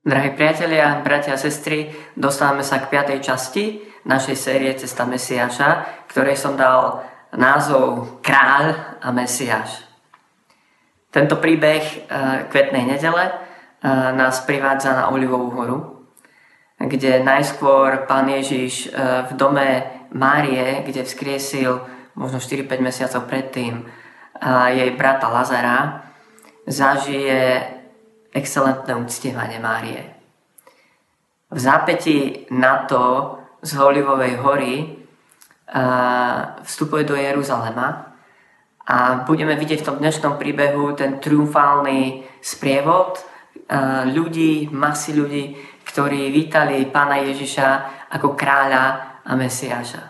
Drahí priatelia, bratia a sestry, dostávame sa k 5. časti našej série Cesta Mesiáša, ktorej som dal názov Kráľ a Mesiáš. Tento príbeh kvetnej nedele nás privádza na Olivovú horu, kde najskôr Pán Ježiš v dome Márie, kde vzkriesil možno 4-5 mesiacov predtým jej brata Lazara, zažije excelentné uctievanie Márie. V zápätí na to z Olivovej hory vstupuje do Jeruzalema a budeme vidieť v tom dnešnom príbehu ten triumfálny sprievod ľudí, masy ľudí, ktorí vítali Pána Ježiša ako kráľa a Mesiáša.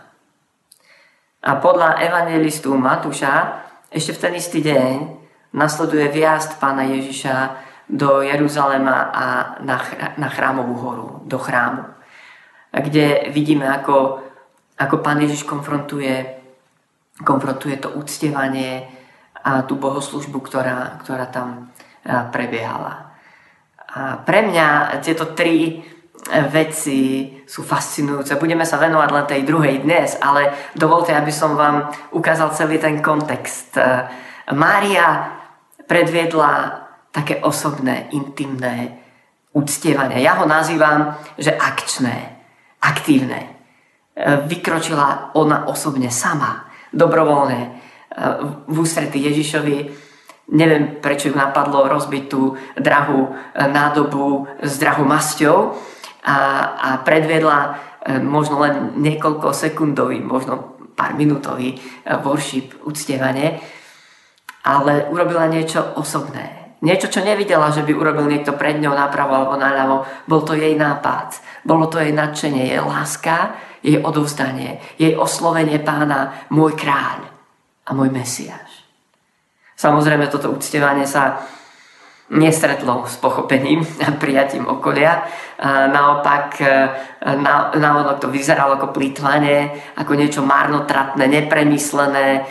A podľa evangelistu Matúša ešte v ten istý deň nasleduje vjazd Pána Ježiša do Jeruzalema a na chrámovú horu, do chrámu, kde vidíme, ako Pán Ježiš konfrontuje to uctievanie a tú bohoslúžbu, ktorá tam prebiehala. A pre mňa tieto tri veci sú fascinujúce. Budeme sa venovať len tej druhej dnes, ale dovolte, aby som vám ukázal celý ten kontext. Mária predviedla také osobné, intimné uctievanie. Ja ho nazývam, že akčné, aktívne. Vykročila ona osobne sama, dobrovoľne, v ústretí Ježišovi. Neviem, prečo ju napadlo rozbiť tú drahú nádobu s drahou masťou a predvedla možno len niekoľko sekundový, možno pár minútový worship, uctievanie, ale urobila niečo osobné. Niečo, čo nevidela, že by urobil niekto pred ňou napravo alebo naľavo. Bol to jej nápad, bolo to jej nadšenie, jej láska, jej odovzdanie, jej oslovenie Pána, môj kráľ a môj Mesiáš. Samozrejme, toto uctievanie sa nestretlo s pochopením a prijatím okolia. Naopak, naonok to vyzeralo ako plytvanie, ako niečo marnotratné, nepremyslené,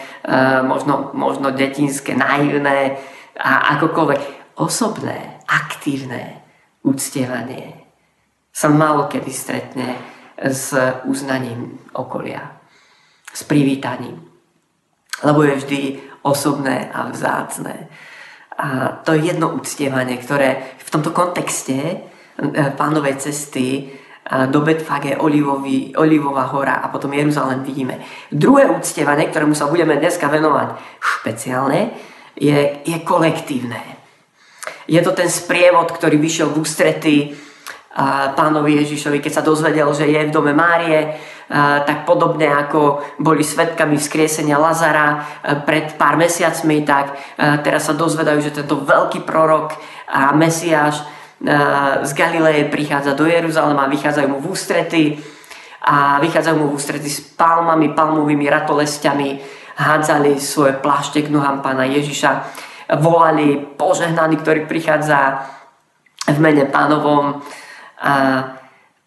možno detinské, naivné, a akokoľvek osobné, aktívne uctievanie sa málo kedy stretne s uznaním okolia, s privítaním, lebo je vždy osobné a vzácne. A to je jedno uctievanie, ktoré v tomto kontexte Pánovej cesty do Betfage, Olivová hora a potom Jeruzalém vidíme. Druhé uctievanie, ktorému sa budeme dneska venovať špeciálne, je kolektívne. Je to ten sprievod, ktorý vyšiel v ústrety Pánovi Ježišovi, keď sa dozvedel, že je v dome Márie, tak podobne ako boli svedkami vzkriesenia Lazara pred pár mesiacmi, tak teraz sa dozvedajú, že tento veľký prorok a Mesiáš z Galiléje prichádza do Jeruzalema, vychádzajú mu v ústrety s palmami, palmovými ratolestiami, hádzali svoje plášte k nohám Pána Ježiša, volali požehnaný, ktorý prichádza v mene Pánovom. A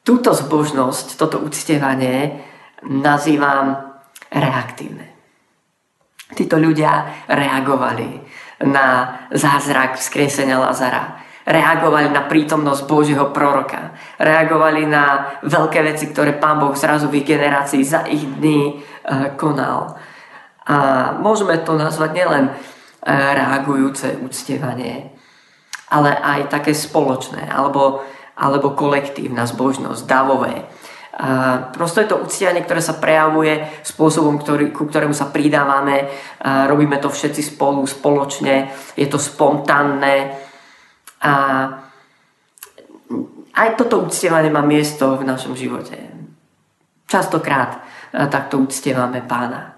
túto zbožnosť, toto uctievanie nazývam reaktívne. Títo ľudia reagovali na zázrak vzkriesenia Lazara, reagovali na prítomnosť Božieho proroka, reagovali na veľké veci, ktoré Pán Boh zrazu v ich generácii za ich dní konal. A môžeme to nazvať nielen reagujúce uctievanie, ale aj také spoločné alebo kolektívna zbožnosť, davové. Prosto je to uctievanie, ktoré sa prejavuje spôsobom, ku ktorému sa pridávame. Robíme to všetci spolu, spoločne. Je to spontánne. A aj toto uctievanie má miesto v našom živote. Častokrát takto uctievame Pána.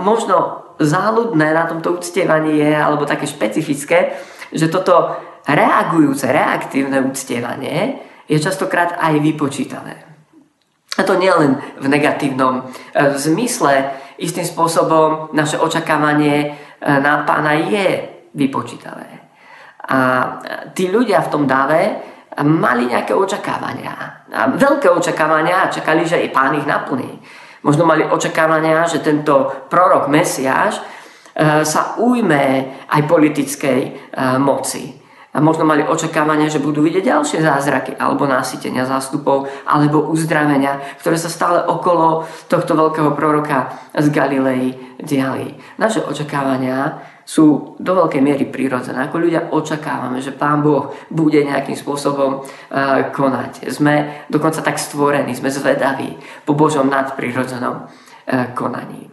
Možno záľudné na tomto uctievanie je, alebo také špecifické, že toto reagujúce, reaktívne uctievanie je častokrát aj vypočítané. A to nielen v negatívnom zmysle, istým spôsobom naše očakávanie na Pána je vypočítané. A tí ľudia v tom dáve mali nejaké očakávania, veľké očakávania, čakali, že i Pán ich naplní. Možno mali očakávania, že tento prorok Mesiáš sa ujme aj politickej moci. A možno mali očakávania, že budú vidieť ďalšie zázraky, alebo nasýtenia zástupov, alebo uzdravenia, ktoré sa stále okolo tohto veľkého proroka z Galilei diali. Naše očakávania sú do veľkej miery prírodzené. Ako ľudia očakávame, že Pán Boh bude nejakým spôsobom konať. Sme dokonca tak stvorení, sme zvedaví po Božom nadprírodzenom konaní.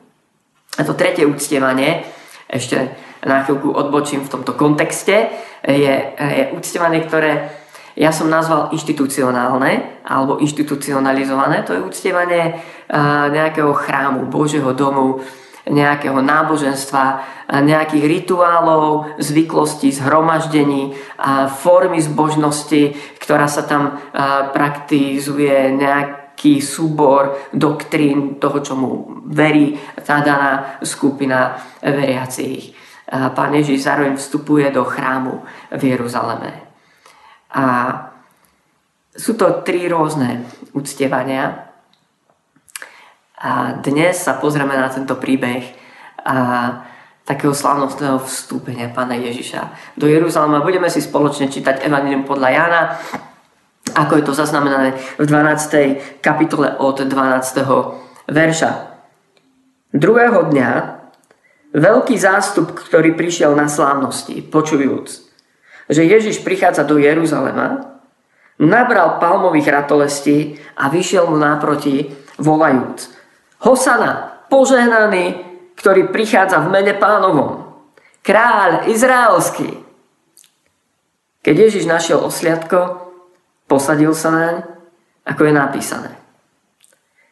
A to tretie uctievanie, ešte na chvíľku odbočím v tomto kontexte, je uctievanie, ktoré ja som nazval inštitucionálne alebo inštitucionalizované. To je uctievanie nejakého chrámu, Božieho domu, nejakého náboženstva, nejakých rituálov, zvyklostí, zhromaždení, formy zbožnosti, ktorá sa tam praktizuje, nejaký súbor doktrín toho, čomu verí tá daná skupina veriacich. Pán Ježiš zároveň vstupuje do chrámu v Jeruzaleme. A sú to tri rôzne uctievania. A dnes sa pozrieme na tento príbeh takého slávnostného vstúpenia Pána Ježiša do Jeruzalema. Budeme si spoločne čítať Evanjelium podľa Jána, ako je to zaznamenané v 12. kapitole od 12. verša. Druhého dňa veľký zástup, ktorý prišiel na slávnosti, počujúc, že Ježiš prichádza do Jeruzalema, nabral palmových ratolestí a vyšiel mu naproti, volajúc: Hosana, požehnaný, ktorý prichádza v mene Pánovom, kráľ izraelský. Keď Ježiš našiel osliadko, posadil sa naň, ako je napísané: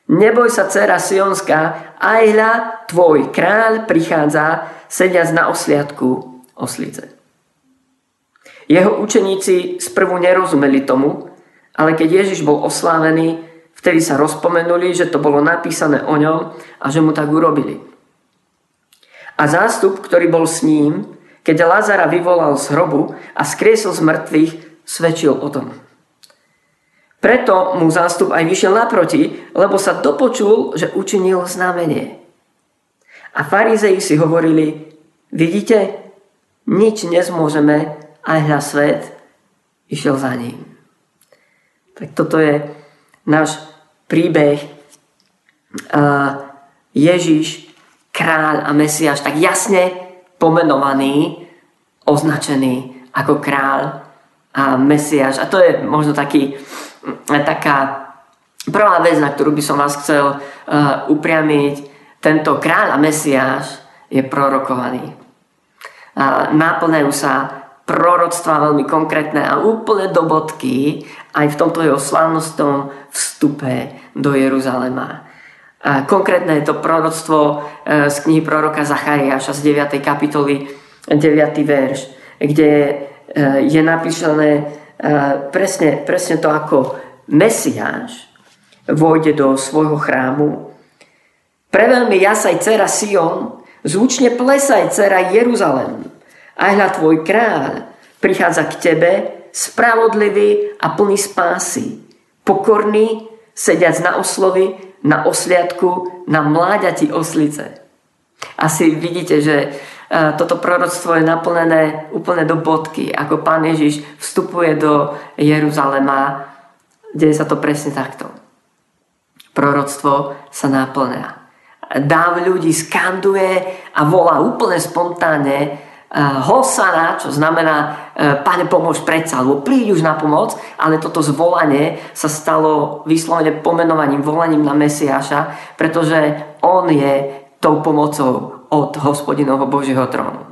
Neboj sa, dcera Sionská, aj hľa, tvoj kráľ prichádza, sediac na osliadku oslice. Jeho učeníci sprvu nerozumeli tomu, ale keď Ježiš bol oslávený, vtedy sa rozpomenuli, že to bolo napísané o ňom a že mu tak urobili. A zástup, ktorý bol s ním, keď Lazara vyvolal z hrobu a skriesil z mŕtvych, svedčil o tom. Preto mu zástup aj vyšiel naproti, lebo sa dopočul, že učinil znamenie. A farizei si hovorili: Vidíte, nič nezmôžeme, aj hľa, svet išiel za ním. Tak toto je náš príbeh. Ježiš, kráľ a Mesiáš, tak jasne pomenovaný, označený ako kráľ a Mesiáš. A to je možno taká prvá vec, na ktorú by som vás chcel upriamiť. Tento kráľ a Mesiáš je prorokovaný. Náplňajú sa proroctva veľmi konkrétne a úplne do bodky aj v tomto jeho slávnostnom vstupe do Jeruzalema. A konkrétne je to proroctvo z knihy proroka Zachariáša z 9. kapitoly 9. verš, kde je napísané presne to, ako Mesiáš vôjde do svojho chrámu. Preveľmi jasaj, dcera Sion, zvučne plesaj, dcera Jeruzalem. Aj hľa, tvoj kráľ prichádza k tebe, spravodlivý a plný spásy, pokorný, sediac na oslovi, na osliadku, na mláďati oslice. Asi vidíte, že toto proroctvo je naplnené úplne do bodky, ako Pán Ježiš vstupuje do Jeruzalema. Deje sa to presne takto. Proroctvo sa naplňa. Dáv ľudí skanduje a volá úplne spontánne Hosana, čo znamená Pane, pomôž predsa, alebo príď už na pomoc, ale toto zvolanie sa stalo vyslovene pomenovaním, volaním na Mesiáša, pretože on je tou pomocou od Hospodinovho Božieho trónu.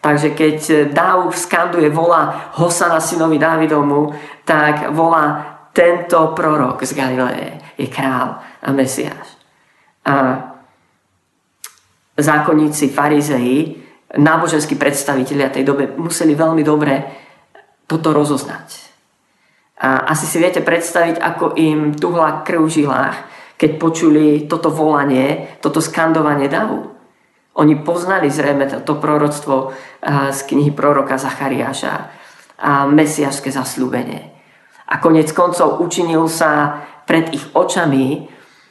Takže keď Dáv skanduje, volá Hosana synovi Dávidovmu, tak volá tento prorok z Galiléje, je kráľ a Mesiáš. A zákonníci, farizei, náboženskí predstavitelia tej dobe museli veľmi dobre toto rozoznať. A asi si viete predstaviť, ako im tuhla krv v žilách, keď počuli toto volanie, toto skandovanie davu. Oni poznali zrejme to proroctvo z knihy proroka Zachariáša a mesiašské zasľúbenie. A konec koncov učinil sa pred ich očami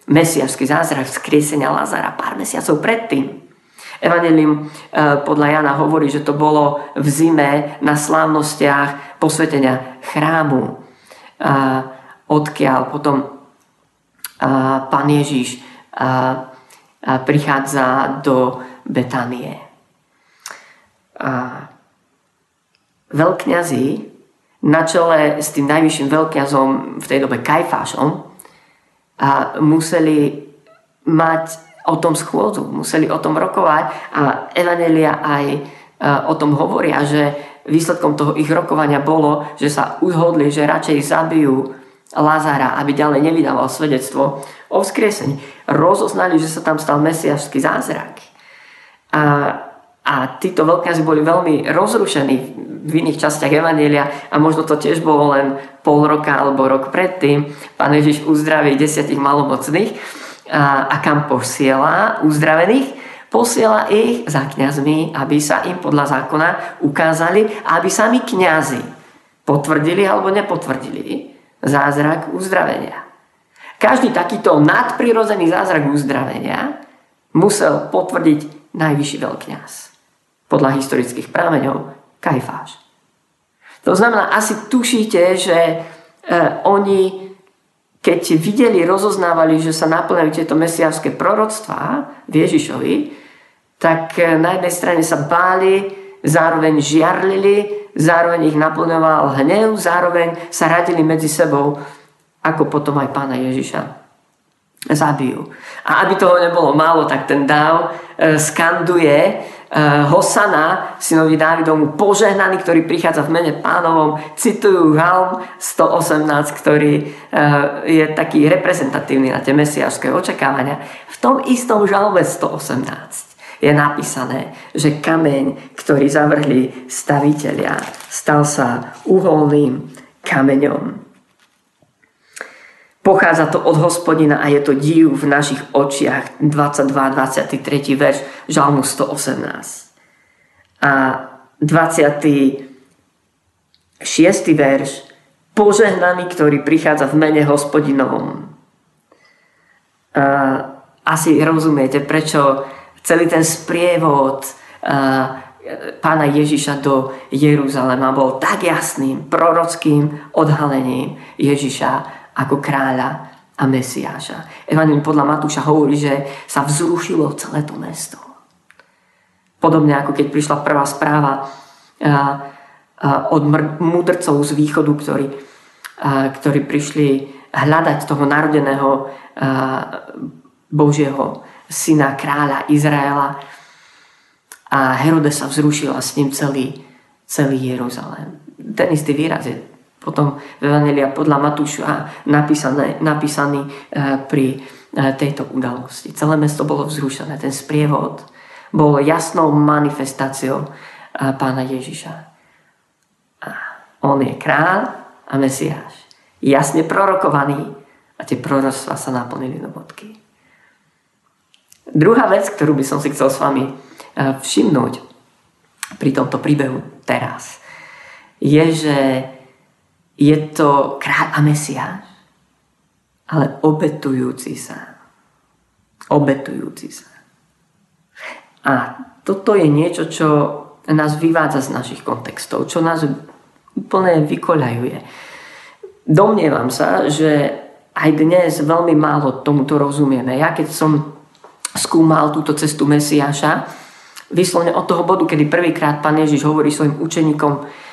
mesiašský zázrak vzkriesenia Lazara pár mesiacov predtým. Evanjelium podľa Jána hovorí, že to bolo v zime na slávnostiach posvetenia chrámu, odkiaľ potom Pán Ježiš prichádza do Betanie. Veľkňazi na čele s tým najvyšším veľkňazom v tej dobe Kajfášom museli mať o tom schôdzu, museli o tom rokovať a Evanjelia aj o tom hovoria, že výsledkom toho ich rokovania bolo, že sa uzhodli, že radšej zabijú Lazara, aby ďalej nevydával svedectvo o vzkriesení. Rozoznali, že sa tam stal mesiašský zázrak. A títo veľkňazi boli veľmi rozrušení v iných častiach Evanjelia a možno to tiež bolo len pol roka alebo rok predtým. Pán Ježiš uzdraví 10 malomocných a kam posiela uzdravených? Posiela ich za kňazmi, aby sa im podľa zákona ukázali, aby sami kňazi potvrdili alebo nepotvrdili zázrak uzdravenia. Každý takýto nadprirodzený zázrak uzdravenia musel potvrdiť najvyšší veľkňaz. Podľa historických prameňov Kajfáš. To znamená, asi tušíte, že oni, keď videli, rozoznávali, že sa naplňajú tieto mesiášske proroctvá v Ježišovi, tak na jednej strane sa báli, zároveň žiarlili, zároveň ich naplňoval hnev, zároveň sa radili medzi sebou, ako potom aj Pána Ježiša zabijú. A aby toho nebolo málo, tak ten dáv skanduje Hosana, synovi Dávidomu, požehnaný, ktorý prichádza v mene Pánovom. Citujú Žalm 118, ktorý je taký reprezentatívny na tie mesiášské očakávania. V tom istom Žalme 118 je napísané, že kameň, ktorý zavrhli stavitelia, stal sa uholným kameňom. Pochádza to od Hospodina a je to div v našich očiach. 22. 23. verš Žalmu 118. A 26. verš požehnaný, ktorý prichádza v mene Hospodinovom. Asi rozumiete, prečo celý ten sprievod Pána Ježiša do Jeruzalema bol tak jasným prorockým odhalením Ježiša ako kráľa a Mesiáša. Evanjelium podľa Matúša hovorí, že sa vzrušilo celé to mesto. Podobne ako keď prišla prvá správa od mudrcov z východu, ktorí prišli hľadať toho narodeného Božieho syna kráľa Izraela, a Herode sa vzrušil a s ním celý Jeruzalém. Ten istý výraz je potom v Evanjelia podľa Matúša napísaný pri tejto udalosti. Celé mesto bolo vzrušené. Ten sprievod bol jasnou manifestáciou Pána Ježiša. A on je kráľ a Mesiáš. Jasne prorokovaný a tie proroctvá sa naplnili do bodky. Druhá vec, ktorú by som si chcel s vami všimnúť pri tomto príbehu teraz, je, že je to kráľ a Mesiáš, ale obetujúci sa. A toto je niečo, čo nás vyvádza z našich kontextov, čo nás úplne vykoľajuje. Domnievam sa, že aj dnes veľmi málo tomuto rozumieme. Ja keď som skúmal túto cestu Mesiáša vyslovene od toho bodu, kedy prvýkrát Pán Ježiš hovorí svojim učeníkom,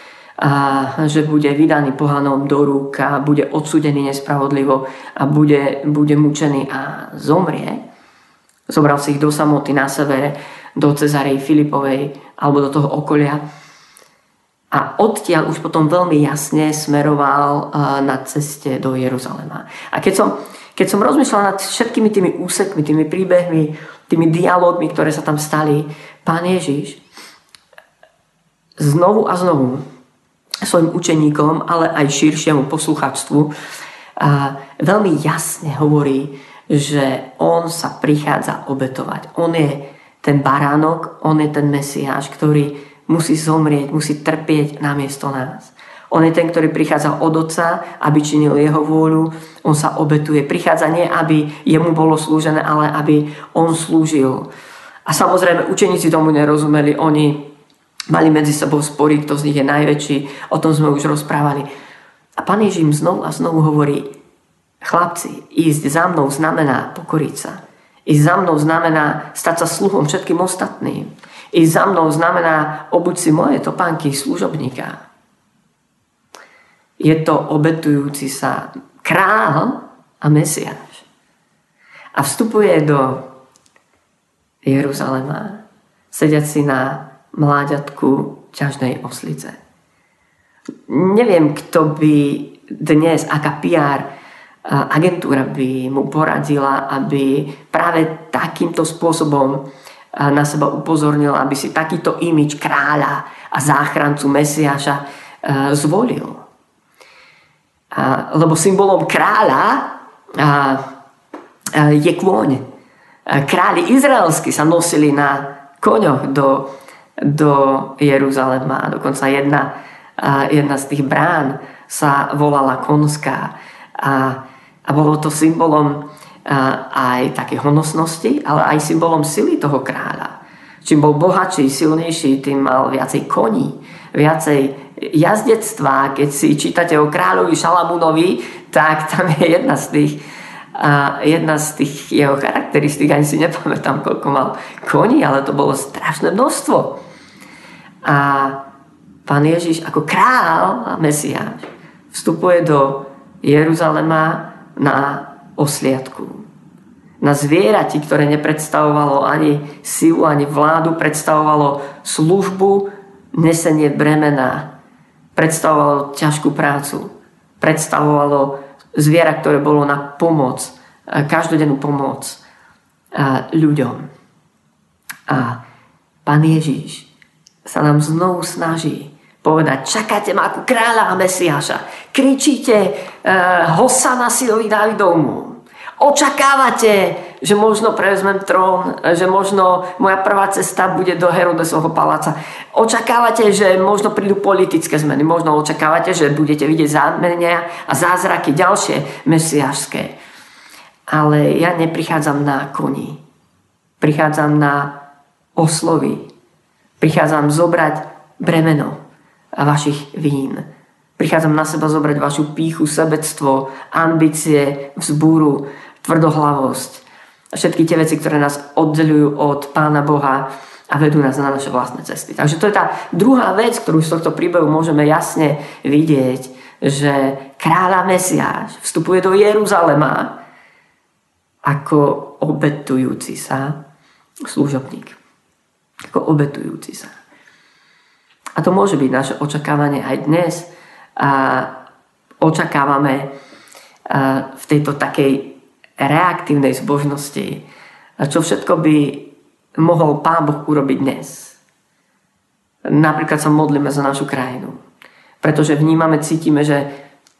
že bude vydaný pohanom do rúk a bude odsúdený nespravodlivo a bude mučený a zomrie. Zobral si ich do samoty na severe, do Cezarei Filipovej alebo do toho okolia. A odtiaľ už potom veľmi jasne smeroval na ceste do Jeruzalema. A keď som rozmýšľal nad všetkými tými úsekmi, tými príbehmi, tými dialógmi, ktoré sa tam stali, Pán Ježiš znovu a znovu svojim učeníkom, ale aj širšiemu poslucháčstvu veľmi jasne hovorí, že on sa prichádza obetovať. On je ten baránok, on je ten Mesiáš, ktorý musí zomrieť, musí trpieť namiesto nás. On je ten, ktorý prichádza od Otca, aby činil jeho vôľu. On sa obetuje. Prichádza nie, aby jemu bolo slúžené, ale aby on slúžil. A samozrejme, učeníci tomu nerozumeli, oni mali medzi sebou spory, kto z nich je najväčší, o tom sme už rozprávali. A Pán Ježiš im znovu a znovu hovorí: chlapci, ísť za mnou znamená pokoriť sa. Ísť za mnou znamená stať sa sluhom všetkým ostatným. Ísť za mnou znamená obuť si moje topánky služobníka. Je to obetujúci sa král a Mesiáš. A vstupuje do Jeruzalema, sediac si na mláďatku ťažnej oslice. Neviem, kto by dnes, aká PR agentúra by mu poradila, aby práve takýmto spôsobom na seba upozornila, aby si takýto imidž kráľa a záchrancu Mesiáša zvolil. Lebo symbolom kráľa je kôň. Králi izraelskí sa nosili na koňoch do Jeruzalema. Dokonca jedna z tých brán sa volala Konská. A bolo to symbolom aj také honosnosti, ale aj symbolom sily toho kráľa. Čím bol bohatší, silnejší, tým mal viacej koní, viacej jazdectva. Keď si čítate o kráľovi Šalamúnovi, tak tam je jedna z tých jeho charakteristík, ani si nepamätám, koľko mal koní, ale to bolo strašné množstvo. A Pán Ježiš ako král a Mesiáš vstupuje do Jeruzalema na osliadku. Na zvierati, ktoré nepredstavovalo ani silu, ani vládu, predstavovalo službu, nesenie bremena, predstavovalo ťažkú prácu, predstavovalo zviera, ktoré bolo na pomoc, každodennú pomoc ľuďom. A Pán Ježiš sa nám znovu snaží povedať: čakáte ma ako kráľa a Mesiáša, kričíte Hosana synovi Dávidovmu, očakávate, že možno prevezmem trón, že možno moja prvá cesta bude do Herodesovho paláca. Očakávate, že možno prídu politické zmeny, možno očakávate, že budete vidieť zámenia a zázraky ďalšie mesiášské. Ale ja neprichádzam na koni. Prichádzam na oslovy. Prichádzam zobrať bremeno vašich vín. Prichádzam na seba zobrať vašu pýchu, sebectvo, ambície, vzbúru, tvrdohlavosť. Všetky tie veci, ktoré nás oddeľujú od Pána Boha a vedú nás na naše vlastné cesty. Takže to je tá druhá vec, ktorú z tohto príbehu môžeme jasne vidieť, že kráľ a Mesiáš vstupuje do Jeruzalema ako obetujúci sa služobník. Ako obetujúci sa. A to môže byť naše očakávanie aj dnes. A očakávame v tejto takej reaktívnej zbožnosti, čo všetko by mohol Pán Boh urobiť dnes. Napríklad sa modlíme za našu krajinu, pretože vnímame, cítime, že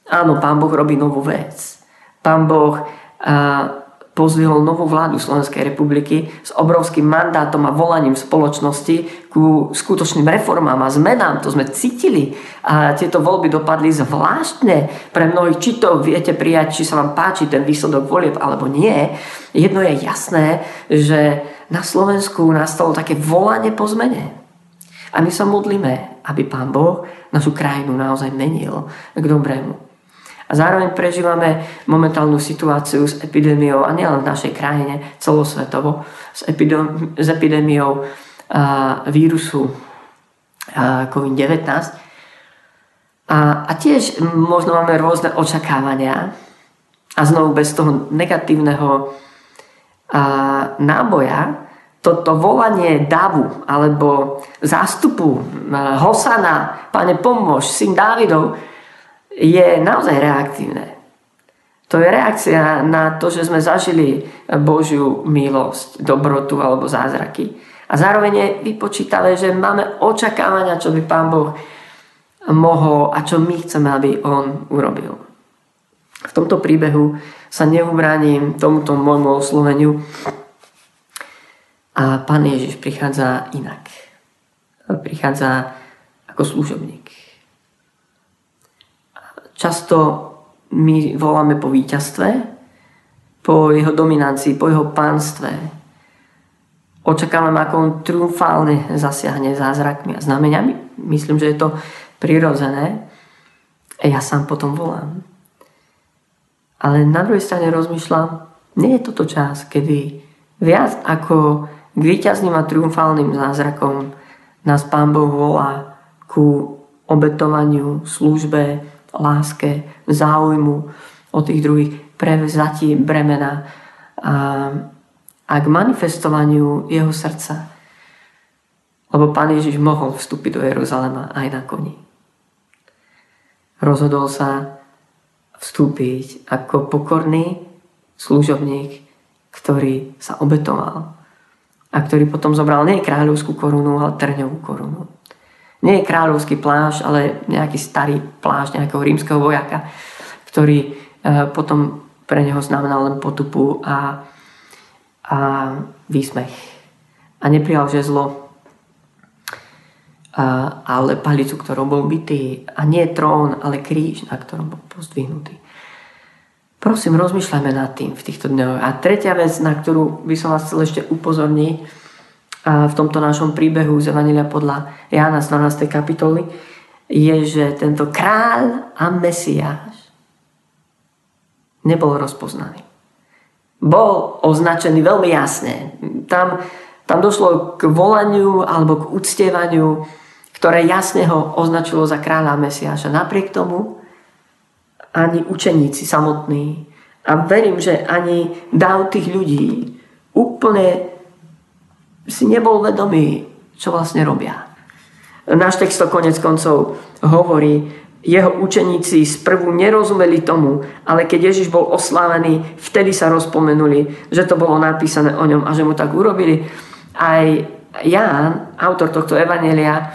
áno, Pán Boh robí novú vec. Pán Boh pozvihol novú vládu Slovenskej republiky s obrovským mandátom a volaním spoločnosti ku skutočným reformám a zmenám. To sme cítili a tieto voľby dopadli zvláštne pre mnohých. Či to viete prijať, či sa vám páči ten výsledok volieb alebo nie. Jedno je jasné, že na Slovensku nastalo také volanie po zmene. A my sa modlíme, aby Pán Boh našu krajinu naozaj menil k dobrému. A zároveň prežívame momentálnu situáciu s epidémiou, a nielen v našej krajine, celosvetovo, s epidémiou vírusu COVID-19. A tiež možno máme rôzne očakávania a znovu bez toho negatívneho náboja toto volanie davu alebo zástupu Hosana, Pane pomôž, syn Dávidov, je naozaj reaktívne. To je reakcia na to, že sme zažili Božiu milosť, dobrotu alebo zázraky. A zároveň je vypočítavé, že máme očakávania, čo by Pán Boh mohol a čo my chceme, aby On urobil. V tomto príbehu sa neubránim tomuto môjmu osloveniu. A Pán Ježiš prichádza inak. Prichádza ako služobník. Často my voláme po víťazstve, po jeho dominancii, po jeho pánstve. Očakávam, ako on triumfálne zasiahne zázrakmi a znameniami. Myslím, že je to prirodzené. A ja sám potom volám. Ale na druhej strane rozmýšľam, nie je toto čas, kedy viac ako k víťazným a triumfálnym zázrakom nás Pán Boh volá ku obetovaniu, službe, láske, záujmu o tých druhých, prevzatie bremena a k manifestovaniu jeho srdca. Lebo Pán Ježiš mohol vstúpiť do Jeruzalema aj na koni. Rozhodol sa vstúpiť ako pokorný služobník, ktorý sa obetoval a ktorý potom zobral nie kráľovskú korunu, ale trňovú korunu. Nie je kráľovský plášť, ale nejaký starý plášť nejakého rímskeho vojaka, ktorý potom pre neho znamenal len potupu a výsmech. A neprijal žezlo, ale palicu, ktorou bol bitý. A nie trón, ale kríž, na ktorom bol pozdvihnutý. Prosím, rozmýšľajme nad tým v týchto dňoch. A tretia vec, na ktorú by som vás chcel ešte upozorniť v tomto našom príbehu z Evanjelia podľa Jána z 12. kapitoly, je, že tento kráľ a Mesiáš nebol rozpoznaný. Bol označený veľmi jasne. Tam došlo k volaniu alebo k uctievaniu, ktoré jasne ho označilo za kráľa a Mesiáša. Napriek tomu ani učeníci samotní. A verím, že ani dáv tých ľudí úplne si nebol vedomý, čo vlastne robia. Náš text to konec koncov hovorí, jeho učeníci sprvu nerozumeli tomu, ale keď Ježiš bol oslávený, vtedy sa rozpomenuli, že to bolo napísané o ňom a že mu tak urobili. Aj Ján, autor tohto evanjelia,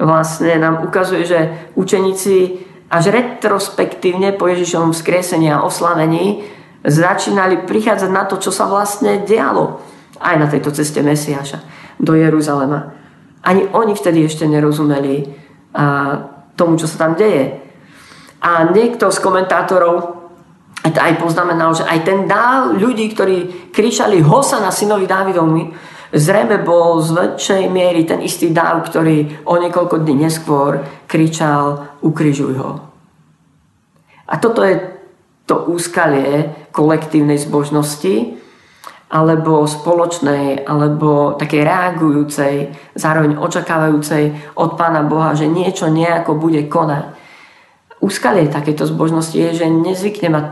vlastne nám ukazuje, že učeníci až retrospektívne po Ježišovom vzkriesení a oslavení začínali prichádzať na to, čo sa vlastne dialo aj na tejto ceste Mesiáša do Jeruzalema. Ani oni vtedy ešte nerozumeli tomu, čo sa tam deje. A niekto z komentátorov aj poznamenal, že aj ten dáv ľudí, ktorí kričali Hosana synovi Dávidovmi, zrejme bol z väčšej miery ten istý dáv, ktorý o niekoľko dní neskôr kričal ukrižuj ho. A toto je to úskalie kolektívnej zbožnosti alebo spoločnej, alebo takej reagujúcej, zároveň očakávajúcej od Pána Boha, že niečo nejako bude konať. Úskalie takéto zbožnosti je, že nezvykne mať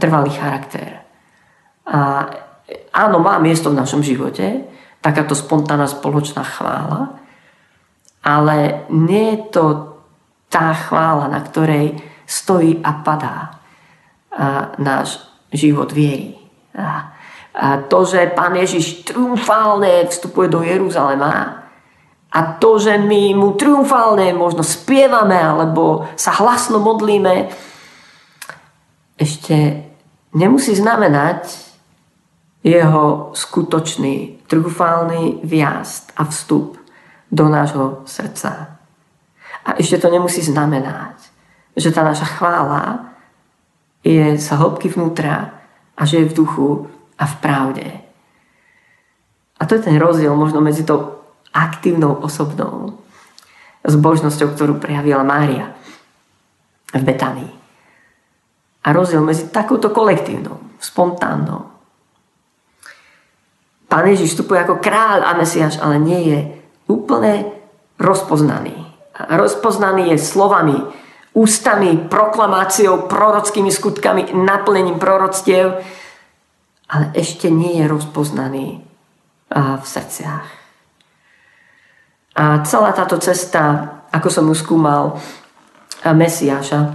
trvalý charakter. A áno, má miesto v našom živote, takáto spontánna spoločná chvála, ale nie je to tá chvála, na ktorej stojí a padá náš život viery. A to, že Pán Ježiš triumfálne vstupuje do Jeruzalema a to, že my mu triumfálne možno spievame alebo sa hlasno modlíme, ešte nemusí znamenať jeho skutočný, triumfálny vjazd a vstup do nášho srdca. A ešte to nemusí znamenať, že tá naša chvála je z hĺbky vnútra a že je v duchu a v pravde. A to je ten rozdiel možno medzi tou aktívnou osobnou zbožnosťou, ktorú prejavila Mária v Betánii. A rozdiel medzi takouto kolektívnou, spontánnou. Pán Ježiš vstupuje ako kráľ a Mesiáš, ale nie je úplne rozpoznaný. A rozpoznaný je slovami, ústami, proklamáciou, prorockými skutkami, naplnením proroctiev, ale ešte nie je rozpoznaný v srdciach. A celá táto cesta, ako som ju skúmal, Mesiáša,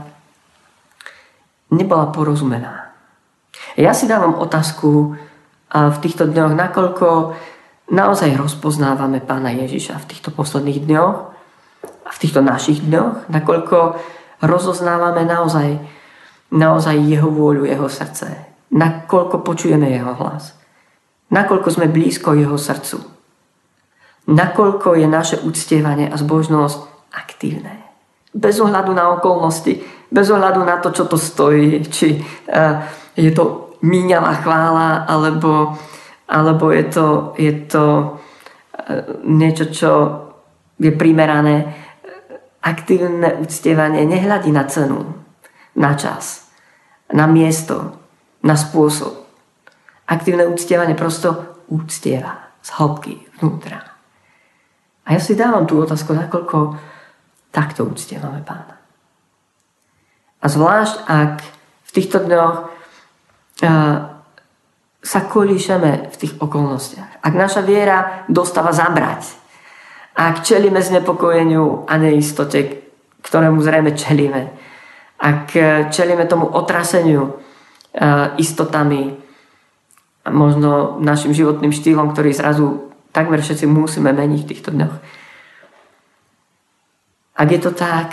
nebola porozumená. Ja si dávam otázku, a v týchto dňoch, nakoľko naozaj rozpoznávame Pána Ježiša v týchto posledných dňoch a v týchto našich dňoch, nakoľko rozoznávame naozaj jeho vôľu, jeho srdce, nakoľko počujeme jeho hlas, nakoľko sme blízko jeho srdcu, nakoľko je naše uctievanie a zbožnosť aktívne. Bez ohľadu na okolnosti, bez ohľadu na to, čo to stojí, či je to míňavá chvála, alebo alebo je to niečo, čo je primerané. Aktívne uctievanie nehľadí na cenu, na čas, na miesto, na spôsob. Aktívne uctievanie prosto uctieva z hĺbky vnútra. A ja si dávam tú otázku, nakoľko takto uctievame Pána. A zvlášť, ak v týchto dňoch sa kolíšeme v tých okolnostiach. Ak naša viera dostáva zabrať, ak čelíme znepokojeniu a neistote, ktorému zrejme čelíme, ak čelíme tomu otraseniu istotami, možno našim životným štýlom, ktorý zrazu takmer všetci musíme meniť v týchto dňoch. Ak je to tak,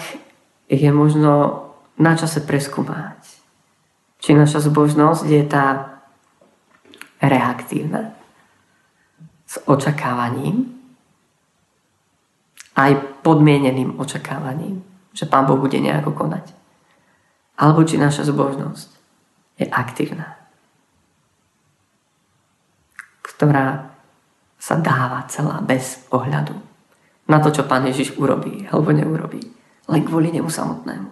je možno na čase preskúmať, či naša zbožnosť je tá reaktívna, s očakávaním, aj podmieneným očakávaním, že Pán Boh bude nejako konať. Alebo či naša zbožnosť je aktívna, ktorá sa dáva celá bez ohľadu na to, čo Pán Ježiš urobí alebo neurobí, len kvôli nemu samotnému,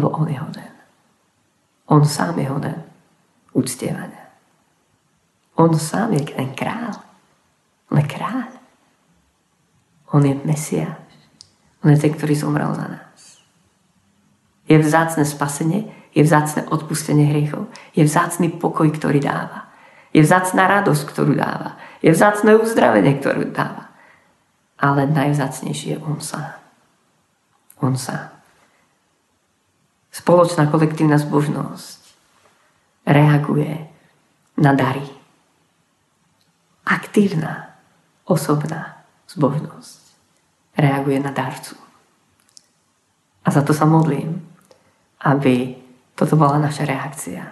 lebo on je hoden. On sám je hoden uctievania. On sám je ten kráľ. On je kráľ. On je Mesiáš. On je ten, ktorý zomrel za nás. Je vzácne spasenie, je vzácne odpustenie hriechov, je vzácny pokoj, ktorý dáva. Je vzácna radosť, ktorú dáva. Je vzácne uzdravenie, ktorú dáva. Ale najvzácnejší je on sám. On sám. Spoločná kolektívna zbožnosť reaguje na dary. Aktívna, osobná zbožnosť reaguje na darcu. A za to sa modlím, aby toto bola naša reakcia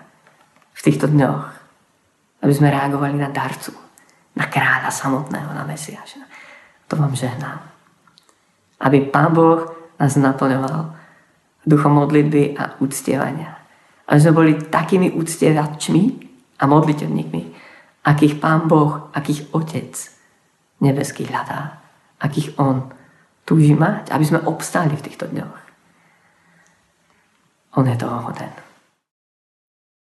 v týchto dňoch. Aby sme reagovali na darcu, na kráľa samotného, na Mesiáša. To vám žehnám. Aby Pán Boh nás naplňoval duchom modlitby a uctievania. Aby sme boli takými uctievačmi a modlitevníkmi, akých Pán Boh, akých Otec nebeský hľadá, akých On túži mať, aby sme obstáli v týchto dňoch. On je toho hoden.